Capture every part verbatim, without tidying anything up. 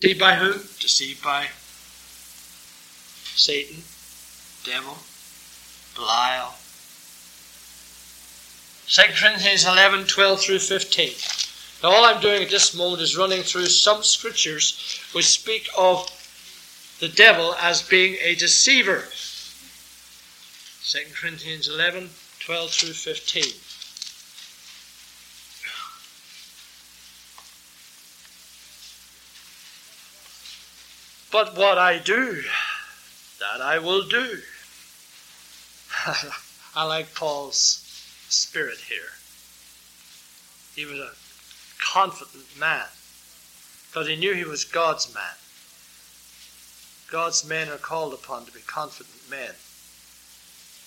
Deceived by who? Deceived by Satan, devil, Belial. Second Corinthians eleven, twelve through fifteen. Now all I'm doing at this moment is running through some scriptures which speak of the devil as being a deceiver. Second Corinthians eleven, twelve through fifteen. But what I do, that I will do. I like Paul's spirit here. He was a confident man, because he knew he was God's man. God's men are called upon to be confident men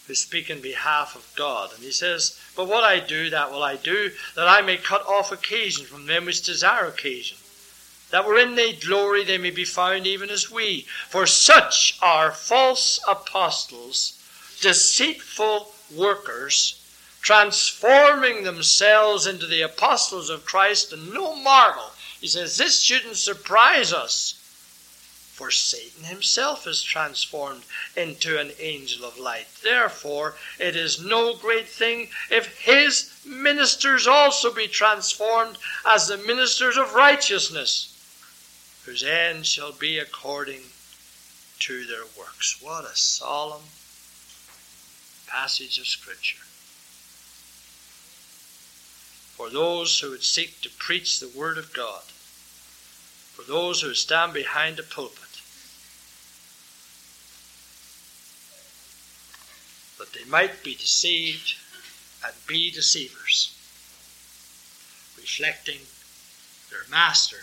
who speak in behalf of God. And he says, but what I do, that will I do, that I may cut off occasion from them which desire occasion, that wherein they glory they may be found even as we. For such are false apostles, deceitful workers, transforming themselves into the apostles of Christ, and no marvel. He says, this shouldn't surprise us, for Satan himself is transformed into an angel of light. Therefore, it is no great thing if his ministers also be transformed as the ministers of righteousness, whose end shall be according to their works. What a solemn passage of Scripture. For those who would seek to preach the Word of God, for those who stand behind a pulpit, that they might be deceived and be deceivers, reflecting their master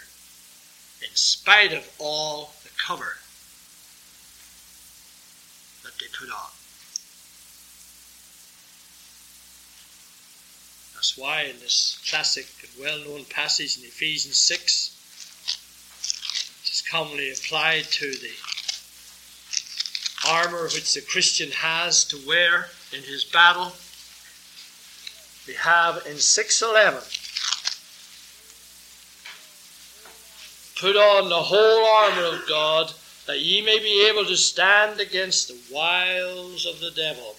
in spite of all the cover that they put on. That's why in this classic and well-known passage in Ephesians six, it is commonly applied to the armour which the Christian has to wear in his battle. We have in six eleven, put on the whole armour of God, that ye may be able to stand against the wiles of the devil.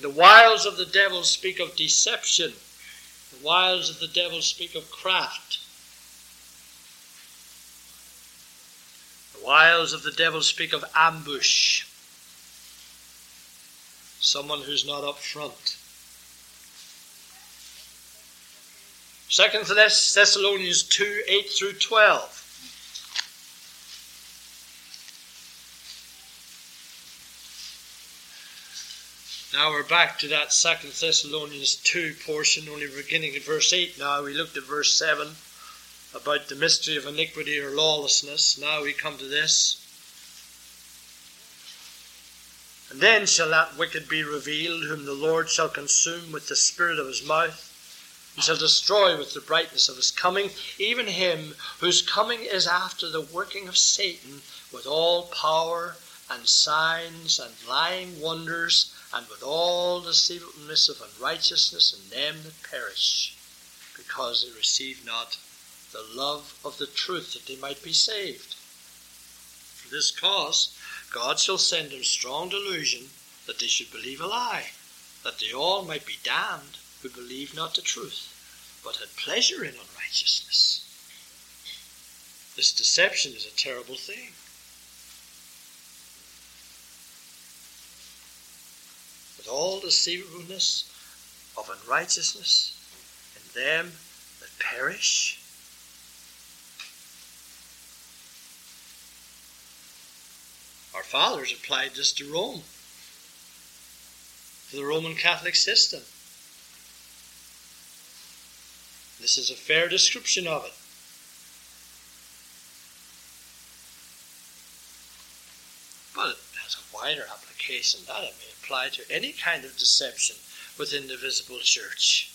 The wiles of the devil speak of deception. The wiles of the devil speak of craft. The wiles of the devil speak of ambush. Someone who's not up front. Second Thessalonians two, eight through twelve. Now we're back to that Second Thessalonians two portion, only beginning at verse eight now. We looked at verse seven about the mystery of iniquity or lawlessness. Now we come to this. And then shall that wicked be revealed, whom the Lord shall consume with the spirit of his mouth, and shall destroy with the brightness of his coming, even him whose coming is after the working of Satan, with all power and signs and lying wonders, and with all deceitfulness of unrighteousness in them that perish, because they receive not the love of the truth, that they might be saved. For this cause God shall send them strong delusion, that they should believe a lie, that they all might be damned who believe not the truth, but had pleasure in unrighteousness. This deception is a terrible thing. All deceivableness of unrighteousness in them that perish. Our fathers applied this to Rome, to the Roman Catholic system. This is a fair description of it. But it has a wider application than that. It may apply to any kind of deception within the visible church,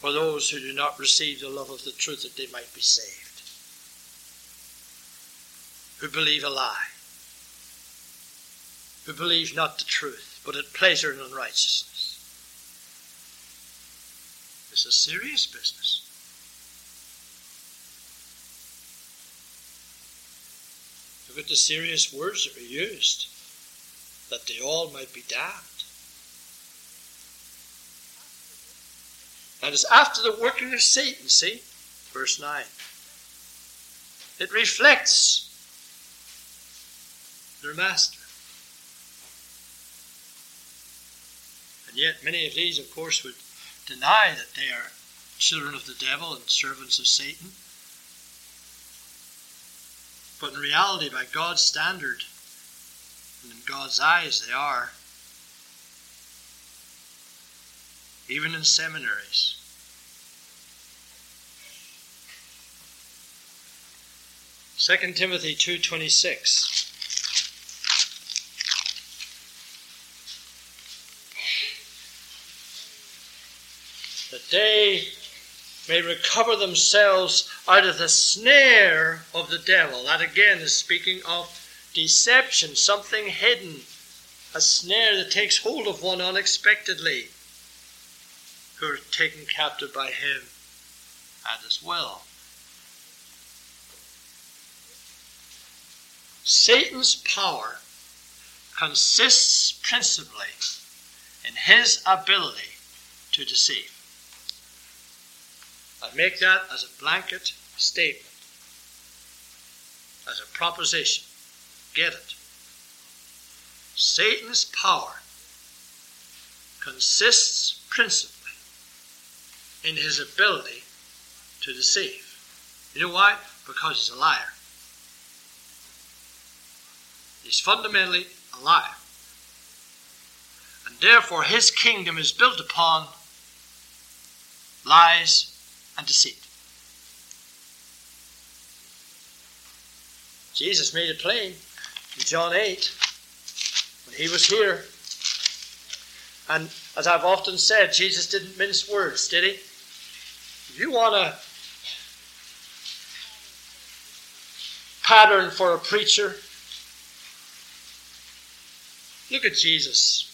for those who do not receive the love of the truth, that they might be saved, who believe a lie, who believe not the truth, but at pleasure in unrighteousness. It's a serious business. Look at the serious words that are used, that they all might be damned. And it's after the working of Satan, see? Verse nine. It reflects their master. And yet many of these, of course, would deny that they are children of the devil and servants of Satan. But in reality, by God's standard, and in God's eyes, they are. Even in seminaries. Second Timothy two twenty six. That they may recover themselves out of the snare of the devil. That again is speaking of deception, something hidden, a snare that takes hold of one unexpectedly, who are taken captive by him at his will. Satan's power consists principally in his ability to deceive. I make that as a blanket statement, as a proposition. Get it? Satan's power consists principally in his ability to deceive. You know why? Because he's a liar. He's fundamentally a liar. And therefore his kingdom is built upon lies and deceit. Jesus made it plain in John eight when he was here. And as I've often said, Jesus didn't mince words, did he? If you want a pattern for a preacher, look at Jesus.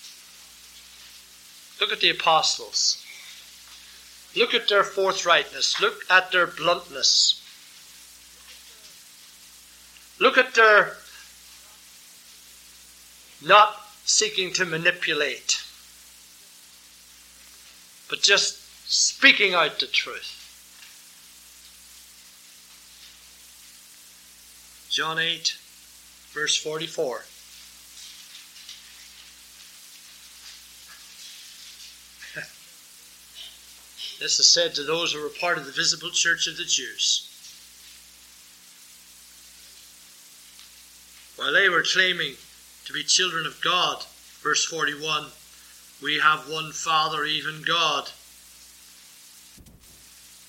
Look at the apostles. Look at their forthrightness. Look at their bluntness. Look at their not seeking to manipulate, but just speaking out the truth. John eight, verse forty-four. This is said to those who were part of the visible church of the Jews. While they were claiming to be children of God, verse forty-one, we have one Father, even God.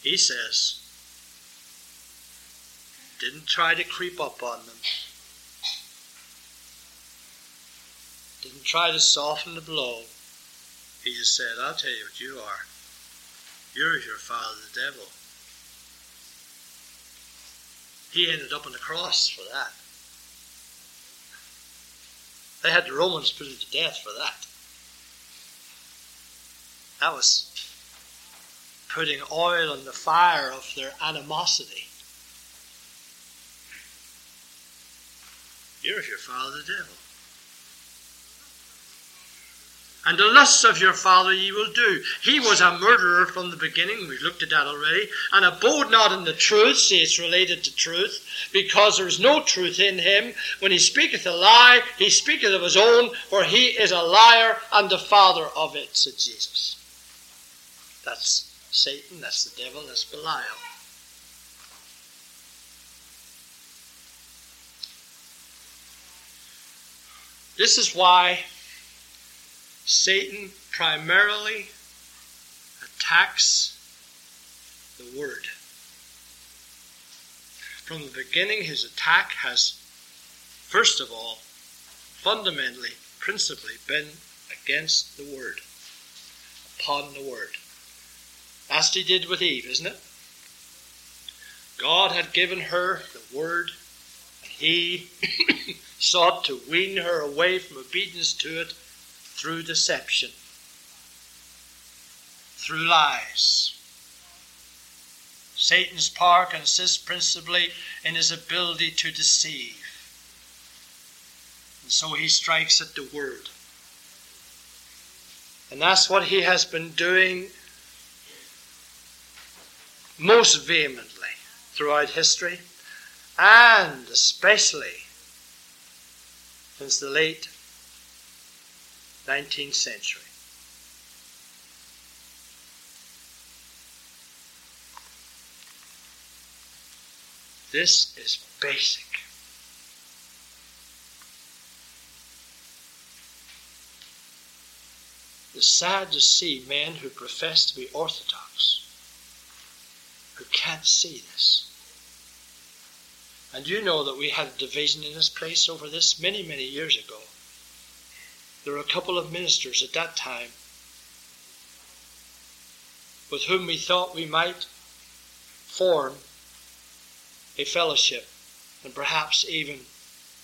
He says, didn't try to creep up on them. Didn't try to soften the blow. He just said, I'll tell you what you are. You're your father, the devil. He ended up on the cross for that. They had the Romans put him to death for that. That was putting oil on the fire of their animosity. You're of your father the devil. And the lusts of your father ye will do. He was a murderer from the beginning. We've looked at that already. And abode not in the truth. See, it's related to truth. Because there is no truth in him. When he speaketh a lie, he speaketh of his own. For he is a liar and the father of it, said Jesus. That's Satan. That's the devil. That's Belial. This is why Satan primarily attacks the Word. From the beginning, his attack has, first of all, fundamentally, principally, been against the Word, upon the Word. As he did with Eve, isn't it? God had given her the Word, and he sought to wean her away from obedience to it, through deception, through lies. Satan's power consists principally in his ability to deceive. And so he strikes at the word. And that's what he has been doing most vehemently throughout history, and especially since the late nineteenth century. This is basic. It's sad to see men who profess to be orthodox who can't see this. And you know that we had a division in this place over this many, many years ago. There were a couple of ministers at that time with whom we thought we might form a fellowship and perhaps even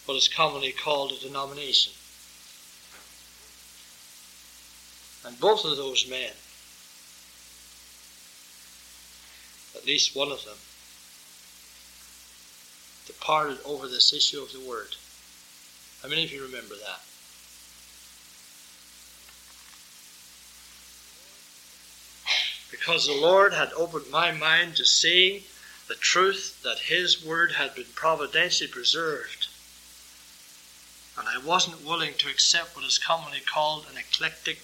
what is commonly called a denomination. And both of those men, at least one of them, departed over this issue of the word. How many of you remember that? Because the Lord had opened my mind to see the truth that His word had been providentially preserved. And I wasn't willing to accept what is commonly called an eclectic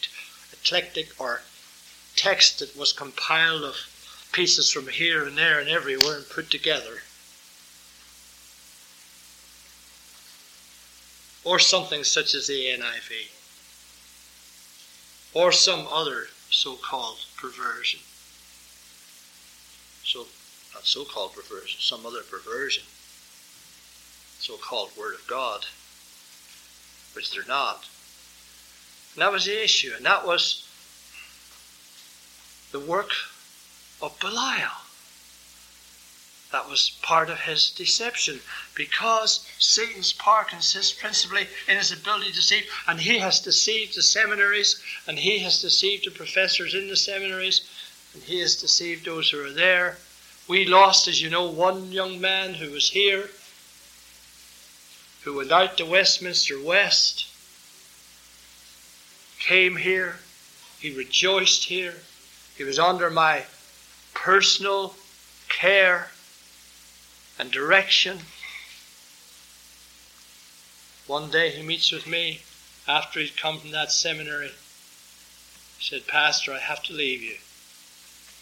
eclectic or text that was compiled of pieces from here and there and everywhere and put together, or something such as the N I V or some other so-called perversion so not so-called perversion some other perversion so-called Word of God, which they're not. And that was the issue, and that was the work of Belial. That was part of his deception, because Satan's power consists principally in his ability to deceive, and he has deceived the seminaries, and he has deceived the professors in the seminaries, and he has deceived those who are there. We lost, as you know, one young man who was here, who went out to Westminster West, came here, he rejoiced here, he was under my personal care and direction. One day he meets with me after he'd come from that seminary. He said, "Pastor, I have to leave you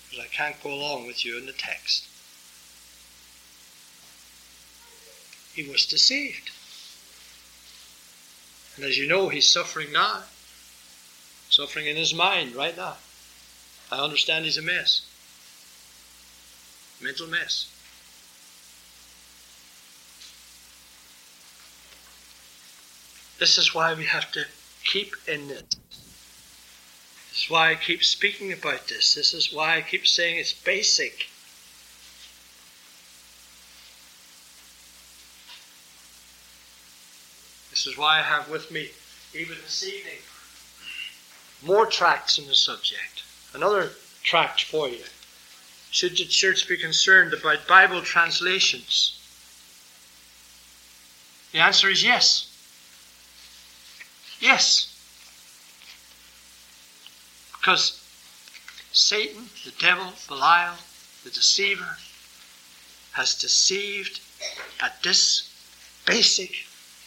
because I can't go along with you in the text." He was deceived. And as you know, he's suffering now. Suffering in his mind right now. I understand he's a mess. Mental mess. This is why we have to keep in it. This is why I keep speaking about this. This is why I keep saying it's basic. This is why I have with me, even this evening, more tracts on the subject. Another tract for you. Should the church be concerned about Bible translations? The answer is yes. Yes. Because Satan, the devil, Belial, the deceiver, has deceived at this basic,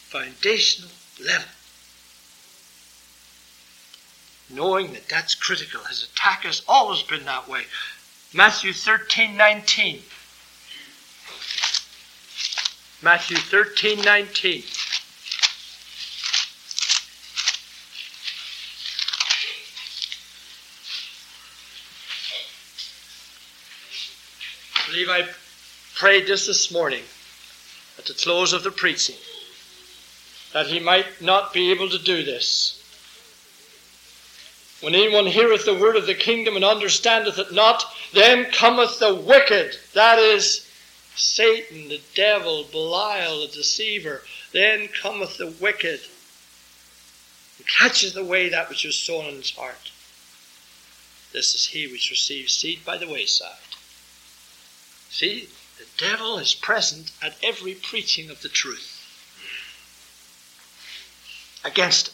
foundational level. Knowing that that's critical. His attack has always been that way. Matthew thirteen nineteen. Matthew thirteen nineteen. I believe I prayed this this morning at the close of the preaching, that he might not be able to do this. When anyone heareth the word of the kingdom and understandeth it not, then cometh the wicked, that is, Satan, the devil, Belial, the deceiver. Then cometh the wicked, and catches away that which was sown in his heart. This is he which receives seed by the wayside. See, the devil is present at every preaching of the truth. against it,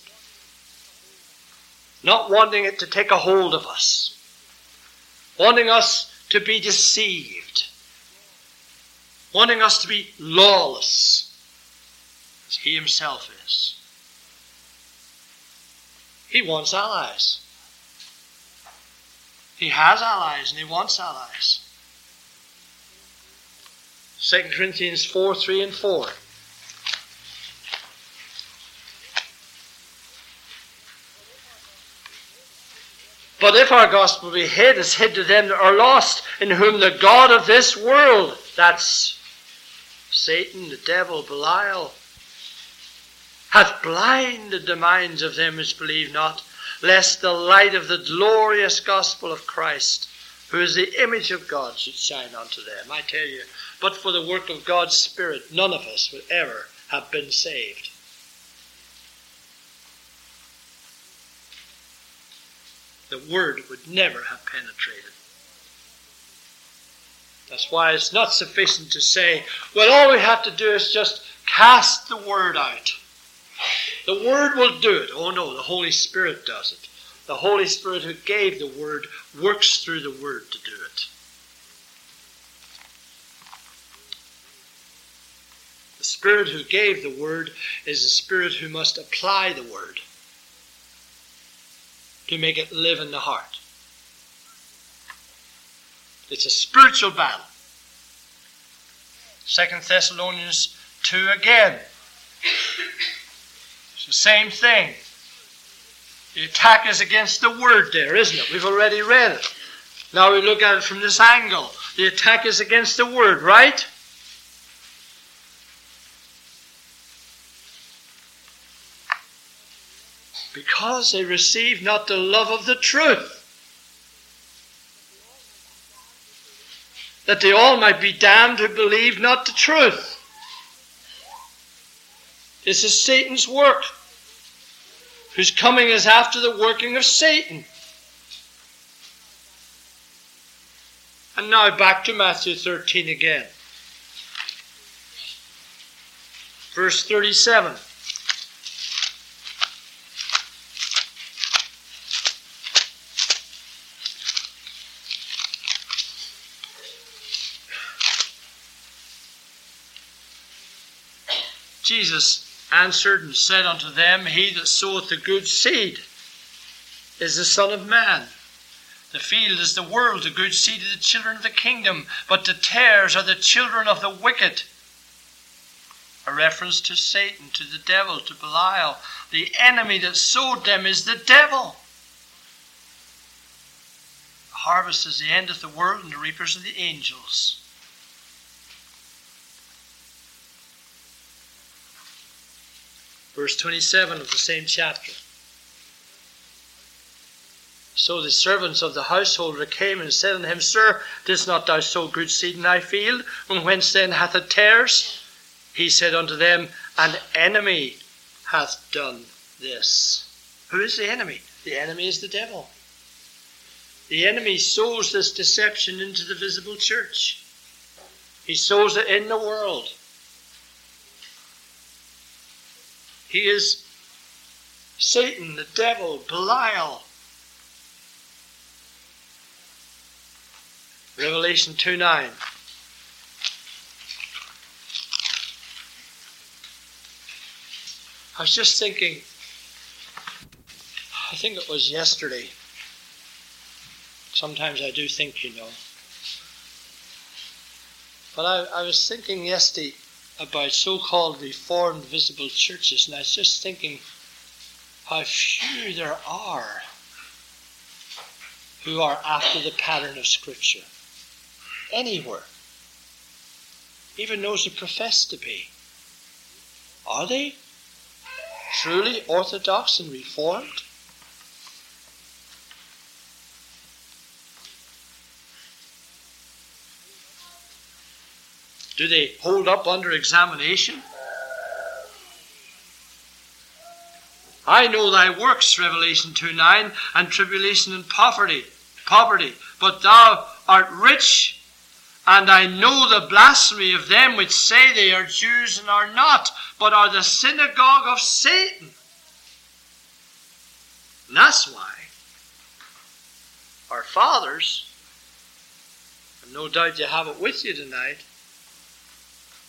not wanting it to take a hold of us, wanting us to be deceived, wanting us to be lawless, as he himself is. He wants allies. He has allies and he wants allies. Second Corinthians four, three and four. But if our gospel be hid, it's hid to them that are lost, in whom the god of this world, that's Satan, the devil, Belial, hath blinded the minds of them which believe not, lest the light of the glorious gospel of Christ, who is the image of God, should shine unto them. I tell you, but for the work of God's Spirit, none of us would ever have been saved. The word would never have penetrated. That's why it's not sufficient to say, well, all we have to do is just cast the word out. The word will do it. Oh no, the Holy Spirit does it. The Holy Spirit who gave the word works through the word to do it. The Spirit who gave the word is the Spirit who must apply the word to make it live in the heart. It's a spiritual battle. Second Thessalonians two again. It's the same thing. The attack is against the word there, isn't it? We've already read it. Now we look at it from this angle. The attack is against the word, right? Because they receive not the love of the truth, that they all might be damned who believe not the truth. This is Satan's work, whose coming is after the working of Satan. And now back to Matthew thirteen again. Verse thirty-seven. Jesus answered and said unto them, He that soweth the good seed is the Son of Man. The field is the world, the good seed is the children of the kingdom, but the tares are the children of the wicked. A reference to Satan, to the devil, to Belial. The enemy that sowed them is the devil. The harvest is the end of the world, and the reapers are the angels. Verse twenty-seven of the same chapter. So the servants of the householder came and said unto him, Sir, didst not thou sow good seed in thy field? And whence then hath it tares? He said unto them, An enemy hath done this. Who is the enemy? The enemy is the devil. The enemy sows this deception into the visible church. He sows it in the world. He is Satan, the devil, Belial. Revelation two nine. I was just thinking, I think it was yesterday. Sometimes I do think, you know. But I, I was thinking yesterday about so-called reformed visible churches, and I was just thinking how few there are who are after the pattern of Scripture anywhere, even those who profess to be. Are they truly orthodox and reformed? Do they hold up under examination? I know thy works, Revelation two nine, and tribulation and poverty, poverty, but thou art rich, and I know the blasphemy of them which say they are Jews and are not, but are the synagogue of Satan. And that's why our fathers, and no doubt you have it with you tonight,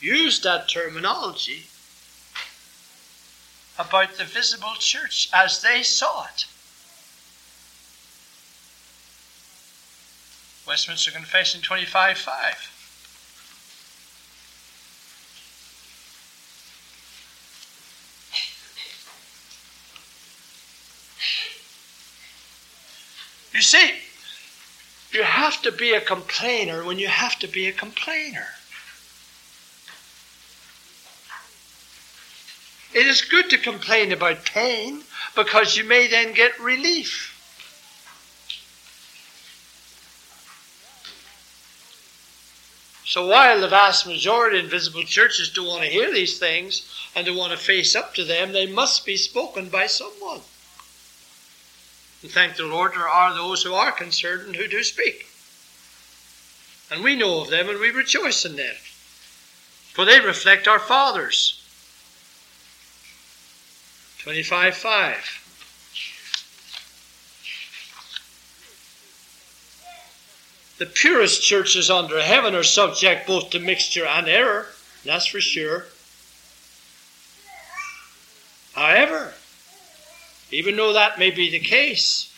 used that terminology about the visible church as they saw it. Westminster Confession twenty-five five. You see, you have to be a complainer when you have to be a complainer. It is good to complain about pain because you may then get relief. So while the vast majority in visible churches don't want to hear these things and don't want to face up to them, they must be spoken by someone. And thank the Lord there are those who are concerned and who do speak. And we know of them and we rejoice in them, for they reflect our fathers. twenty-five five. The purest churches under heaven are subject both to mixture and error, that's for sure. However, even though that may be the case,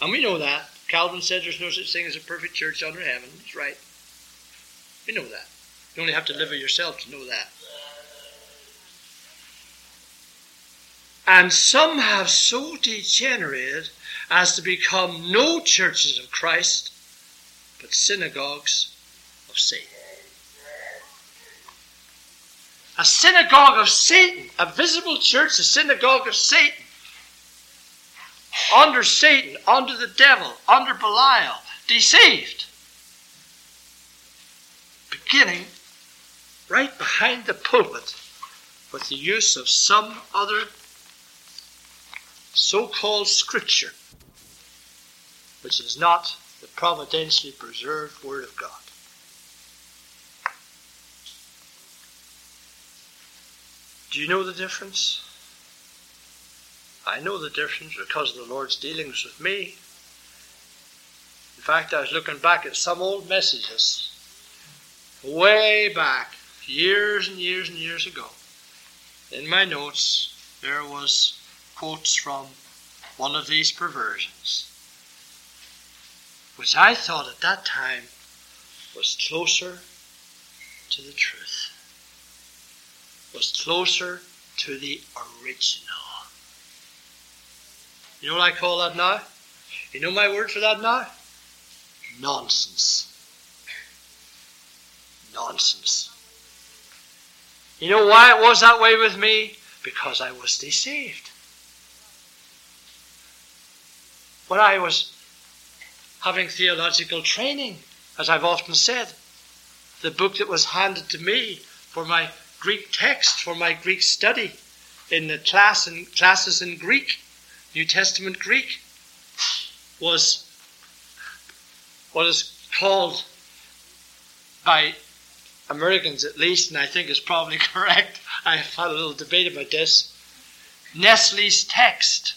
and we know that, Calvin said there's no such thing as a perfect church under heaven, he's right. We know that. You only have to live with yourself to know that. And some have so degenerated as to become no churches of Christ, but synagogues of Satan. A synagogue of Satan, a visible church, a synagogue of Satan, under Satan, under the devil, under Belial, deceived, beginning right behind the pulpit with the use of some other so-called scripture, which is not the providentially preserved Word of God. Do you know the difference? I know the difference because of the Lord's dealings with me. In fact, I was looking back at some old messages way back, years and years and years ago. In my notes, there was quotes from one of these perversions, which I thought at that time was closer to the truth, was closer to the original. You know what I call that now? You know my word for that now? Nonsense. Nonsense. You know why it was that way with me? Because I was deceived. When I was having theological training, as I've often said, the book that was handed to me for my Greek text, for my Greek study in the class in, classes in Greek, New Testament Greek, was what is called by Americans at least, and I think is probably correct, I've had a little debate about this, Nestle's text,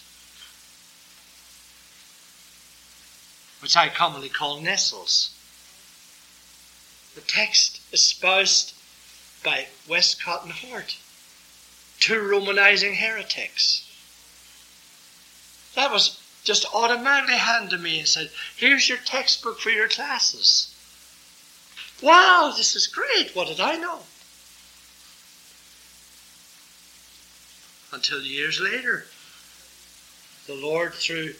which I commonly call Nestle's. The text espoused by Westcott and Hort, two Romanizing heretics. That was just automatically handed to me and said, here's your textbook for your classes. Wow, this is great. What did I know? Until years later, the Lord, through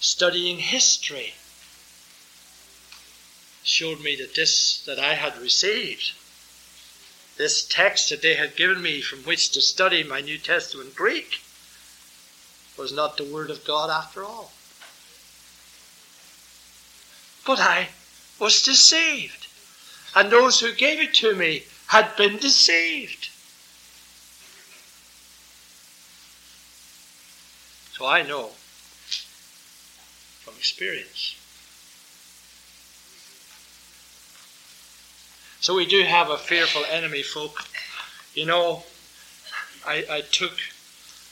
studying history, showed me that this that I had received, this text that they had given me from which to study my New Testament Greek, was not the Word of God after all. But I was deceived, and those who gave it to me had been deceived. So I know from experience. So we do have a fearful enemy, folk. You know, I, I took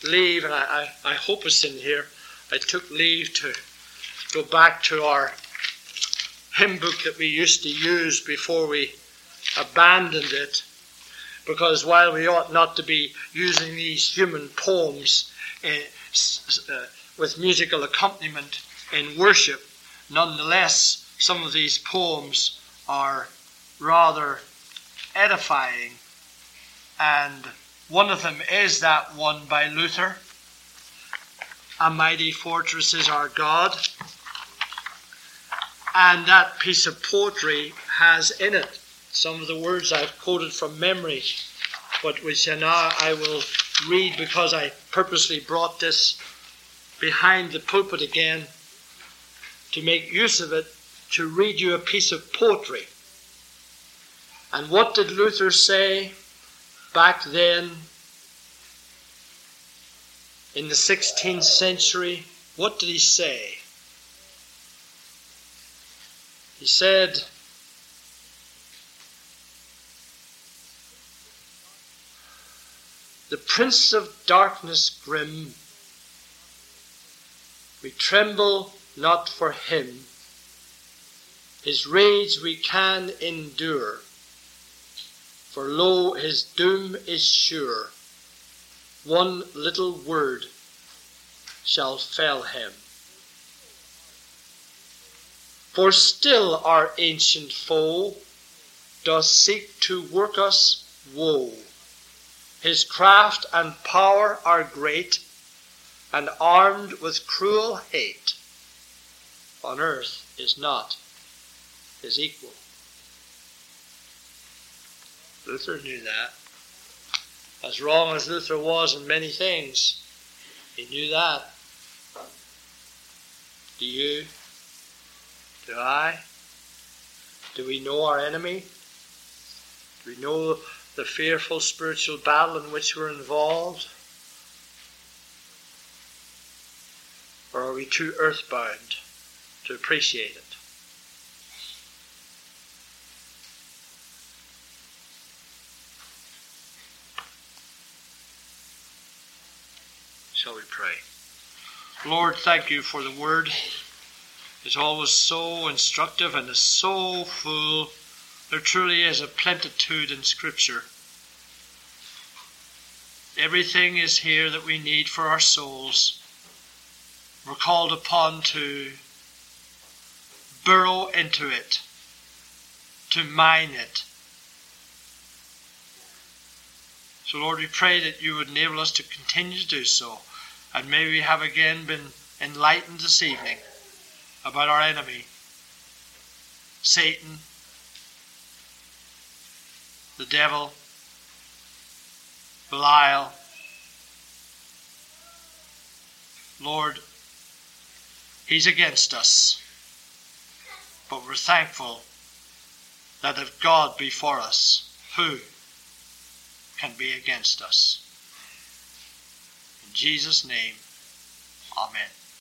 leave, and I, I, I hope it's in here. I took leave to go back to our hymn book that we used to use before we abandoned it, because while we ought not to be using these human poems uh, uh, with musical accompaniment in worship, nonetheless, some of these poems are rather edifying. And one of them is that one by Luther, A Mighty Fortress is Our God. And that piece of poetry has in it some of the words I've quoted from memory, but which now I will read because I purposely brought this behind the pulpit again to make use of it, to read you a piece of poetry. And what did Luther say back then in the sixteenth century? What did he say? He said, "The prince of darkness grim, we tremble not for him. His rage we can endure, for lo, his doom is sure. One little word shall fell him. For still our ancient foe doth seek to work us woe. His craft and power are great, and armed with cruel hate, on earth is not his equal." Luther knew that. As wrong as Luther was in many things, he knew that. Do you? Do I? Do we know our enemy? Do we know the fearful spiritual battle in which we're involved? Or are we too earthbound to appreciate it? Shall we pray? Lord, thank you for the word. It's always so instructive and is so full. There truly is a plenitude in Scripture. Everything is here that we need for our souls. We're called upon to burrow into it, to mine it. So, Lord, we pray that you would enable us to continue to do so. And may we have again been enlightened this evening about our enemy, Satan, the devil, Belial. Lord, he's against us, but we're thankful that if God be for us, who can be against us? In Jesus' name, amen.